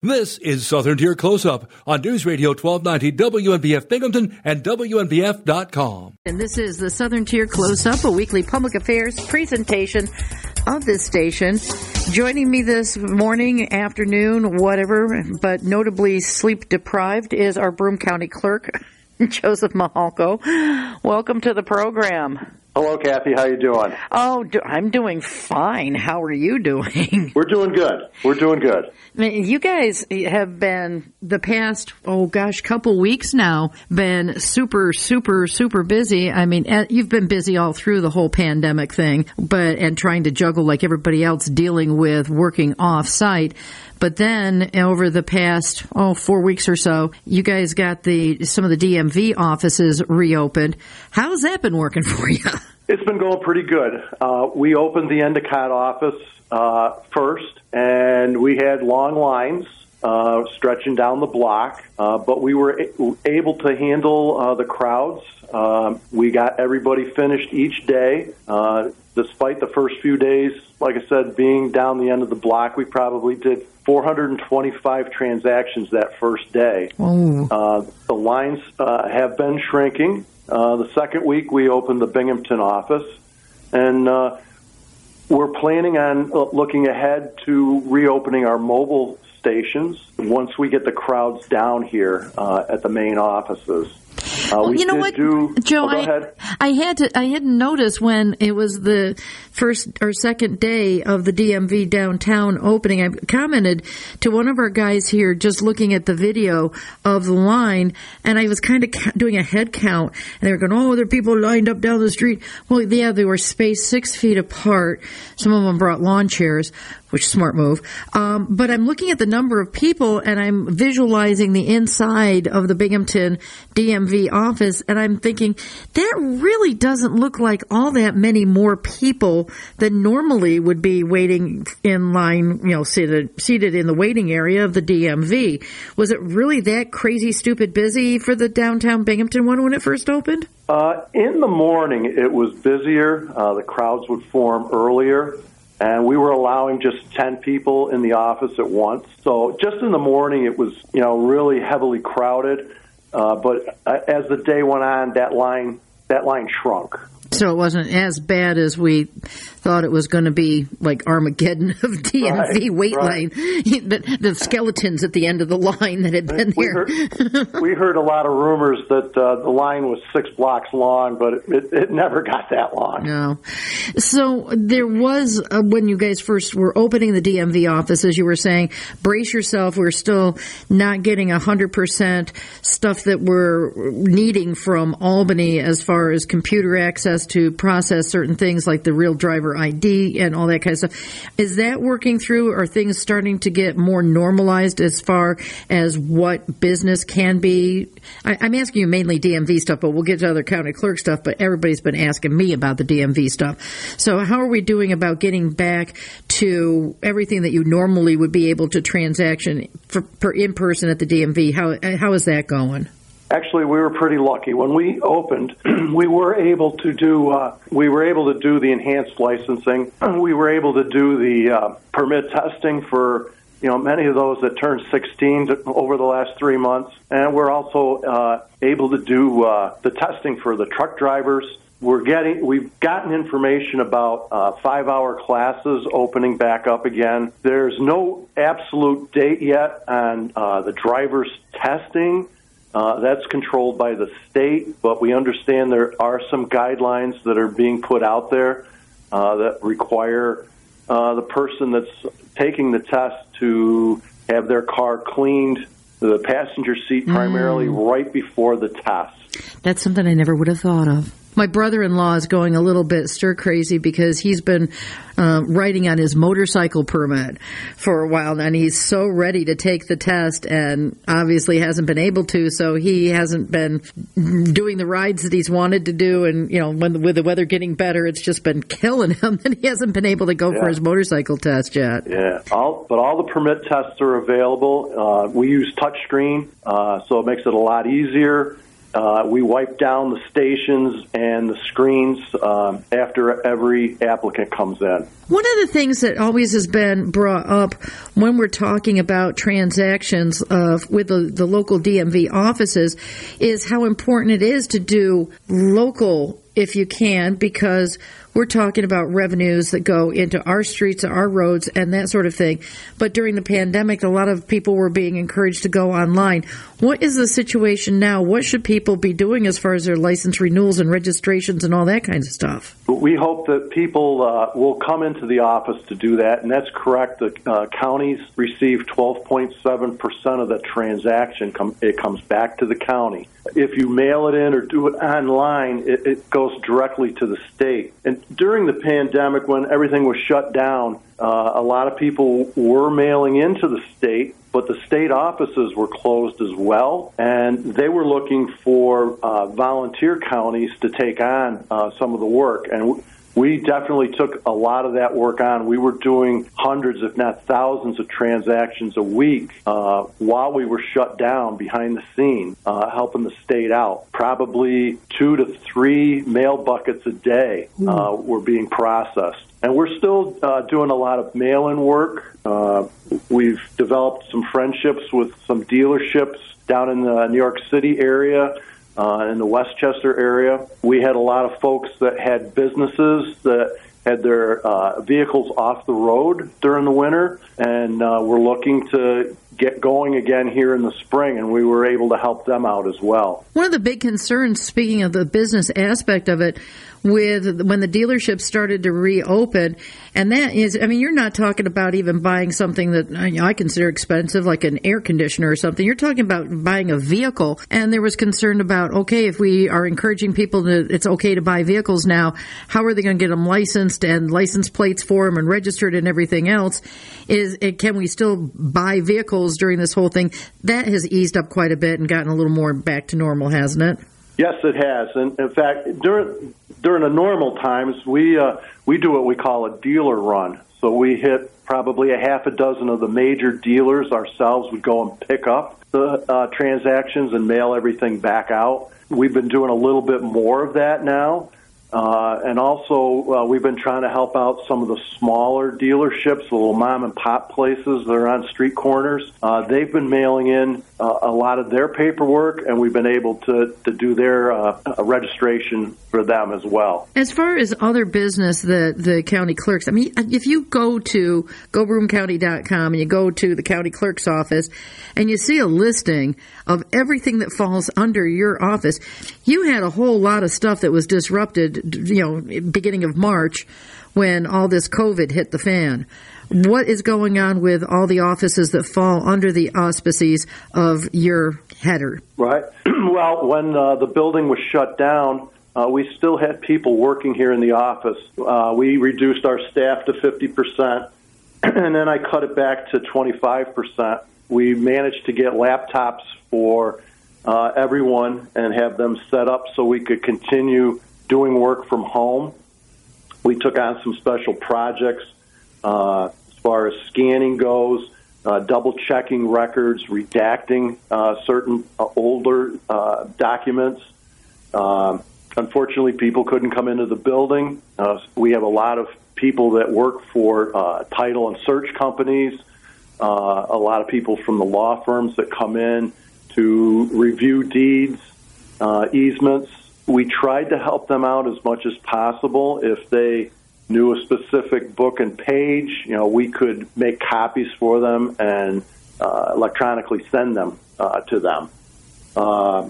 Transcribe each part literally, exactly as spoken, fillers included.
This is Southern Tier Close-Up on News Radio twelve ninety W N B F Binghamton and W N B F dot com. And this is the Southern Tier Close-Up, a weekly public affairs presentation of this station. Joining me this morning, afternoon, whatever, but notably sleep-deprived is our Broome County Clerk, Joseph Mihalko. Welcome to the program. Hello, Kathy. How you doing? Oh, do- I'm doing fine. How are you doing? We're doing good. We're doing good. I mean, you guys have been, the past, oh gosh, couple weeks now, been super, super, super busy. I mean, you've been busy all through the whole pandemic thing, but and trying to juggle like everybody else dealing with working off-site. But then over the past, oh, four weeks or so, you guys got the some of the D M V offices reopened. How's that been working for you? It's been going pretty good. Uh, we opened the Endicott office uh, first, and we had long lines uh, stretching down the block, uh, but we were a- able to handle uh, the crowds. Um, we got everybody finished each day. Uh, despite the first few days, like I said, being down the end of the block, we probably did four hundred twenty-five transactions that first day. Mm. Uh, the lines uh, have been shrinking. Uh, the second week, we opened the Binghamton office, and uh, we're planning on looking ahead to reopening our mobile stations once we get the crowds down here uh, at the main offices. Uh, well, we you know what, do, Joe? Oh, I, I had to, I hadn't noticed when it was the first or second day of the D M V downtown opening. I commented to one of our guys here just looking at the video of the line, and I was kind of doing a head count, and they were going, "Oh, there are people lined up down the street." Well, yeah, they were spaced six feet apart. Some of them brought lawn chairs, which is a smart move. Um, but I'm looking at the number of people, and I'm visualizing the inside of the Binghamton D M V office, and I'm thinking, that really doesn't look like all that many more people than normally would be waiting in line, you know, seated, seated in the waiting area of the D M V. Was it really that crazy, stupid busy for the downtown Binghamton one when it first opened? Uh, in the morning, it was busier. Uh, the crowds would form earlier. And we were allowing just ten people in the office at once. So just in the morning, it was, you know, really heavily crowded. Uh, but as the day went on, that line that line shrunk. So it wasn't as bad as we thought it was going to be, like Armageddon of D M V right, wait right. line. The, the skeletons at the end of the line that had been we there. Heard, we heard a lot of rumors that uh, the line was six blocks long, but it, it, it never got that long. No. So there was, uh, when you guys first were opening the D M V office, as you were saying, brace yourself, we're still not getting one hundred percent stuff that we're needing from Albany as far as computer access to process certain things like the real driver I D and all that kind of stuff. Is that working through? Are things starting to get more normalized as far as what business can be? I, I'm asking you mainly D M V stuff, but we'll get to other county clerk stuff, but everybody's been asking me about the D M V stuff. So how are we doing about getting back to everything that you normally would be able to transaction for, for in person at the D M V? How How is that going? Actually, we were pretty lucky. When we opened, we were able to do uh, we were able to do the enhanced licensing. We were able to do the uh, permit testing for you know many of those that turned sixteen to, over the last three months, and we're also uh, able to do uh, the testing for the truck drivers. We're getting we've gotten information about uh, five-hour classes opening back up again. There's no absolute date yet on uh, the drivers testing. Uh, that's controlled by the state, but we understand there are some guidelines that are being put out there uh, that require uh, the person that's taking the test to have their car cleaned, the passenger seat primarily, mm. right before the test. That's something I never would have thought of. My brother-in-law is going a little bit stir-crazy because he's been uh, riding on his motorcycle permit for a while, and he's so ready to take the test and obviously hasn't been able to, so he hasn't been doing the rides that he's wanted to do. And, you know, when, with the weather getting better, it's just been killing him, and he hasn't been able to go yeah. for his motorcycle test yet. Yeah, all, but all the permit tests are available. Uh, we use touchscreen, uh, so it makes it a lot easier. Uh, we wipe down the stations and the screens um, after every applicant comes in. One of the things that always has been brought up when we're talking about transactions of, with the, the local D M V offices is how important it is to do local if you can, because we're talking about revenues that go into our streets, our roads, and that sort of thing. But during the pandemic, a lot of people were being encouraged to go online. What is the situation now? What should people be doing as far as their license renewals and registrations and all that kind of stuff? We hope that people uh, will come into the office to do that, and that's correct. The uh, counties receive twelve point seven percent of the transaction. Com- it comes back to the county. If you mail it in or do it online, it, it goes directly to the state. And during the pandemic, when everything was shut down, uh, a lot of people were mailing into the state, but the state offices were closed as well, and they were looking for uh, volunteer counties to take on uh, some of the work. And w- We definitely took a lot of that work on. We were doing hundreds, if not thousands, of transactions a week uh, while we were shut down behind the scene, uh, helping the state out. Probably two to three mail buckets a day uh, were being processed. And we're still uh, doing a lot of mail-in work. Uh, we've developed some friendships with some dealerships down in the New York City area. Uh, in the Westchester area, we had a lot of folks that had businesses that had their uh, vehicles off the road during the winter, and uh, were looking to get going again here in the spring, and we were able to help them out as well. One of the big concerns, speaking of the business aspect of it, with when the dealerships started to reopen, and that is, I mean, you're not talking about even buying something that I consider expensive, like an air conditioner or something. You're talking about buying a vehicle, and there was concern about, okay, if we are encouraging people that it's okay to buy vehicles now, how are they going to get them licensed and license plates for them and registered and everything else? Is it, can we still buy vehicles during this whole thing? That has eased up quite a bit and gotten a little more back to normal, hasn't it? Yes, it has. And in fact, during during the normal times, we uh, we do what we call a dealer run. So we hit probably a half a dozen of the major dealers ourselves. Would go and pick up the uh, transactions and mail everything back out. We've been doing a little bit more of that now. Uh, and also, uh, we've been trying to help out some of the smaller dealerships, the little mom-and-pop places that are on street corners. Uh, they've been mailing in uh, a lot of their paperwork, and we've been able to, to do their uh, registration for them as well. As far as other business, the, the county clerks, I mean, if you go to go broom county dot com and you go to the county clerk's office and you see a listing of everything that falls under your office, you had a whole lot of stuff that was disrupted, you know, beginning of March when all this COVID hit the fan. What is going on with all the offices that fall under the auspices of your header? Right. Well, when uh, the building was shut down, uh, we still had people working here in the office. Uh, we reduced our staff to fifty percent, and then I cut it back to twenty-five percent. We managed to get laptops for uh, everyone and have them set up so we could continue doing work from home. We took on some special projects uh, as far as scanning goes, uh, double-checking records, redacting uh, certain uh, older uh, documents. Uh, unfortunately, people couldn't come into the building. Uh, we have a lot of people that work for uh, title and search companies, uh, a lot of people from the law firms that come in to review deeds, uh, easements. We tried to help them out as much as possible. If they knew a specific book and page, you know, we could make copies for them and uh, electronically send them uh, to them. Uh,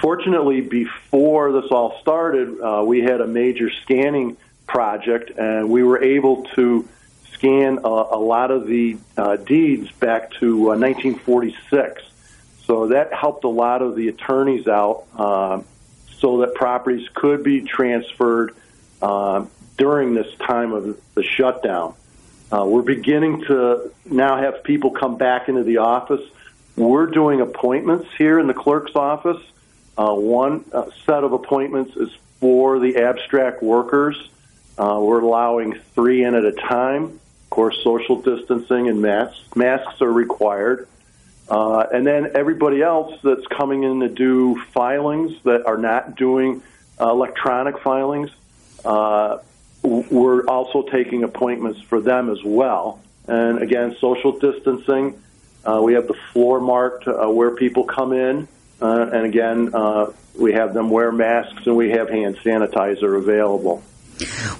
fortunately, before this all started, uh, we had a major scanning project, and we were able to scan a, a lot of the uh, deeds back to uh, nineteen forty-six. So that helped a lot of the attorneys out, uh, so that properties could be transferred uh, during this time of the shutdown. Uh, we're beginning to now have people come back into the office. We're doing appointments here in the clerk's office. Uh, one uh, set of appointments is for the abstract workers. Uh, we're allowing three in at a time. Of course, social distancing and masks, masks are required. Uh, and then everybody else that's coming in to do filings that are not doing uh, electronic filings, uh, we're also taking appointments for them as well. And again, social distancing. Uh, we have the floor marked uh, where people come in. Uh, and again, uh, we have them wear masks, and we have hand sanitizer available.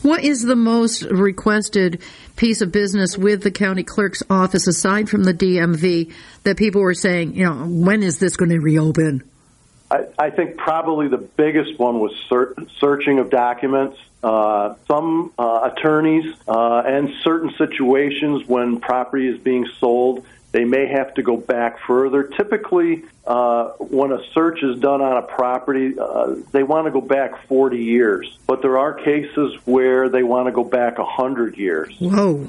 What is the most requested piece of business with the county clerk's office, aside from the D M V, that people were saying, you know, when is this going to reopen? I, I think probably the biggest one was ser- searching of documents. Uh, some uh, attorneys uh, and certain situations when property is being sold, they may have to go back further. Typically, uh, when a search is done on a property, uh, they want to go back forty years. But there are cases where they want to go back one hundred years. Whoa.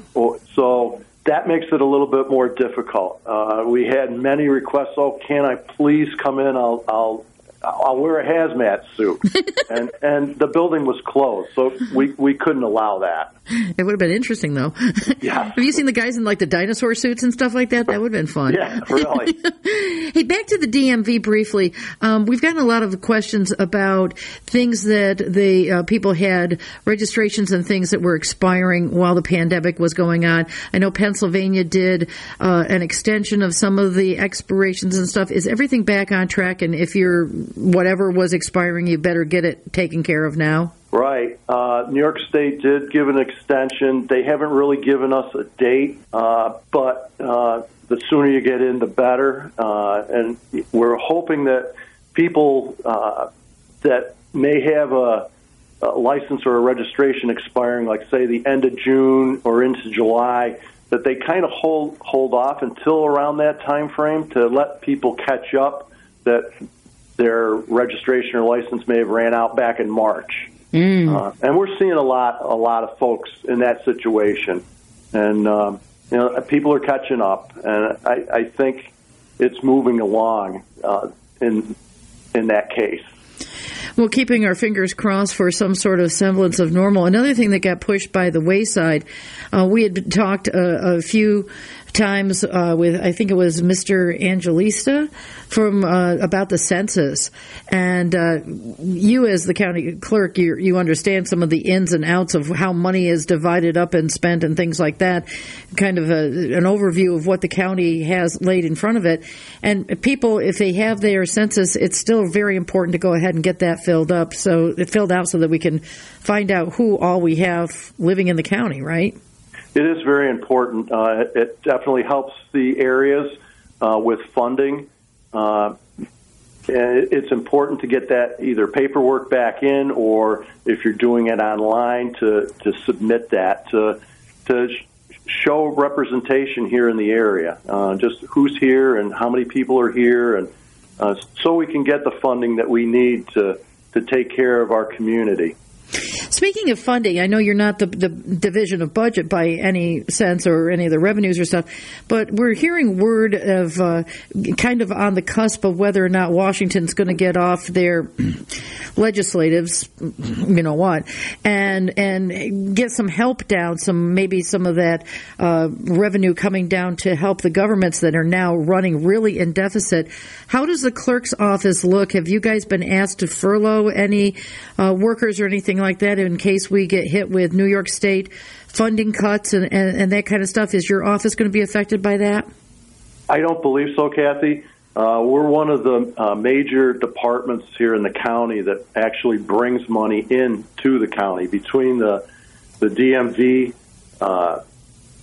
So that makes it a little bit more difficult. Uh, we had many requests, oh, can I please come in? I'll, I'll, I'll wear a hazmat suit. and and the building was closed, so we, we couldn't allow that. It would have been interesting, though. Yeah. Have you seen the guys in, like, the dinosaur suits and stuff like that? That would have been fun. Yeah, really. Hey, back to the D M V briefly. Um, we've gotten a lot of questions about things that the uh, people had, registrations and things that were expiring while the pandemic was going on. I know Pennsylvania did uh, an extension of some of the expirations and stuff. Is everything back on track? And if you're whatever was expiring, you better get it taken care of now? Right. Uh, New York State did give an extension. They haven't really given us a date, uh, but uh, the sooner you get in, the better. Uh, and we're hoping that people uh, that may have a, a license or a registration expiring, like, say, the end of June or into July, that they kind of hold, hold off until around that time frame to let people catch up that their registration or license may have ran out back in March. Mm. Uh, and we're seeing a lot, a lot of folks in that situation, and um, you know, people are catching up, and I, I think it's moving along uh, in in that case. Well, keeping our fingers crossed for some sort of semblance of normal. Another thing that got pushed by the wayside, uh, we had talked a, a few times uh, with, I think it was Mister Angelista from uh, about the census. And uh, you, as the county clerk, you, you understand some of the ins and outs of how money is divided up and spent and things like that, kind of a, an overview of what the county has laid in front of it. And people, if they have their census, it's still very important to go ahead and get that filled up, so filled out so that we can find out who all we have living in the county, right? It is very important. Uh, it definitely helps the areas uh, with funding. Uh, it's important to get that either paperwork back in, or if you're doing it online, to, to submit that, to, to show representation here in the area, uh, just who's here and how many people are here, and uh, so we can get the funding that we need to, to take care of our community. Speaking of funding, I know you're not the, the division of budget by any sense or any of the revenues or stuff, but we're hearing word of uh, kind of on the cusp of whether or not Washington's going to get off their legislatives, you know what, and and get some help down, some maybe some of that uh, revenue coming down to help the governments that are now running really in deficit. How does the clerk's office look? Have you guys been asked to furlough any uh, workers or anything like that in case we get hit with New York State funding cuts and, and, and that kind of stuff? Is your office going to be affected by that? I don't believe so, Kathy. Uh, we're one of the uh, major departments here in the county that actually brings money in to the county. Between the, the D M V uh,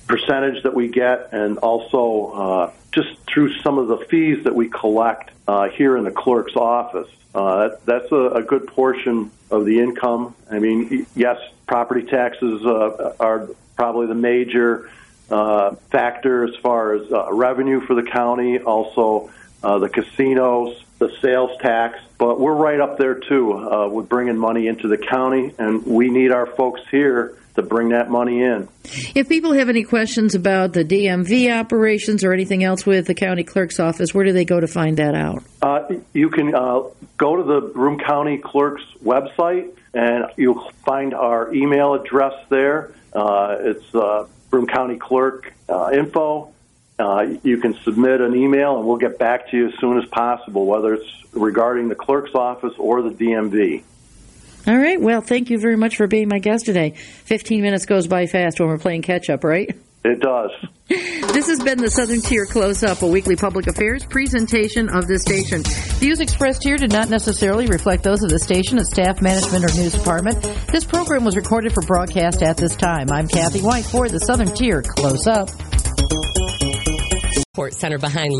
percentage that we get, and also uh, just through some of the fees that we collect uh, here in the clerk's office, Uh, that, that's a, a good portion of the income. I mean, yes, property taxes uh, are probably the major uh, factor as far as uh, revenue for the county, also uh, the casinos, the sales tax. But we're right up there, too, uh, with bringing money into the county, and we need our folks here to bring that money in. If people have any questions about the D M V operations or anything else with the county clerk's office, where do they go to find that out? Uh, you can uh, go to the Broome County Clerk's website, and you'll find our email address there. Uh, it's uh, Broome County Clerk uh, info Uh, you can submit an email, and we'll get back to you as soon as possible, whether it's regarding the clerk's office or the D M V. All right. Well, thank you very much for being my guest today. Fifteen minutes goes by fast when we're playing catch-up, right? It does. This has been the Southern Tier Close-Up, a weekly public affairs presentation of this station. Views expressed here did not necessarily reflect those of the station, its staff, management, or news department. This program was recorded for broadcast at this time. I'm Kathy White for the Southern Tier Close-Up. Center behind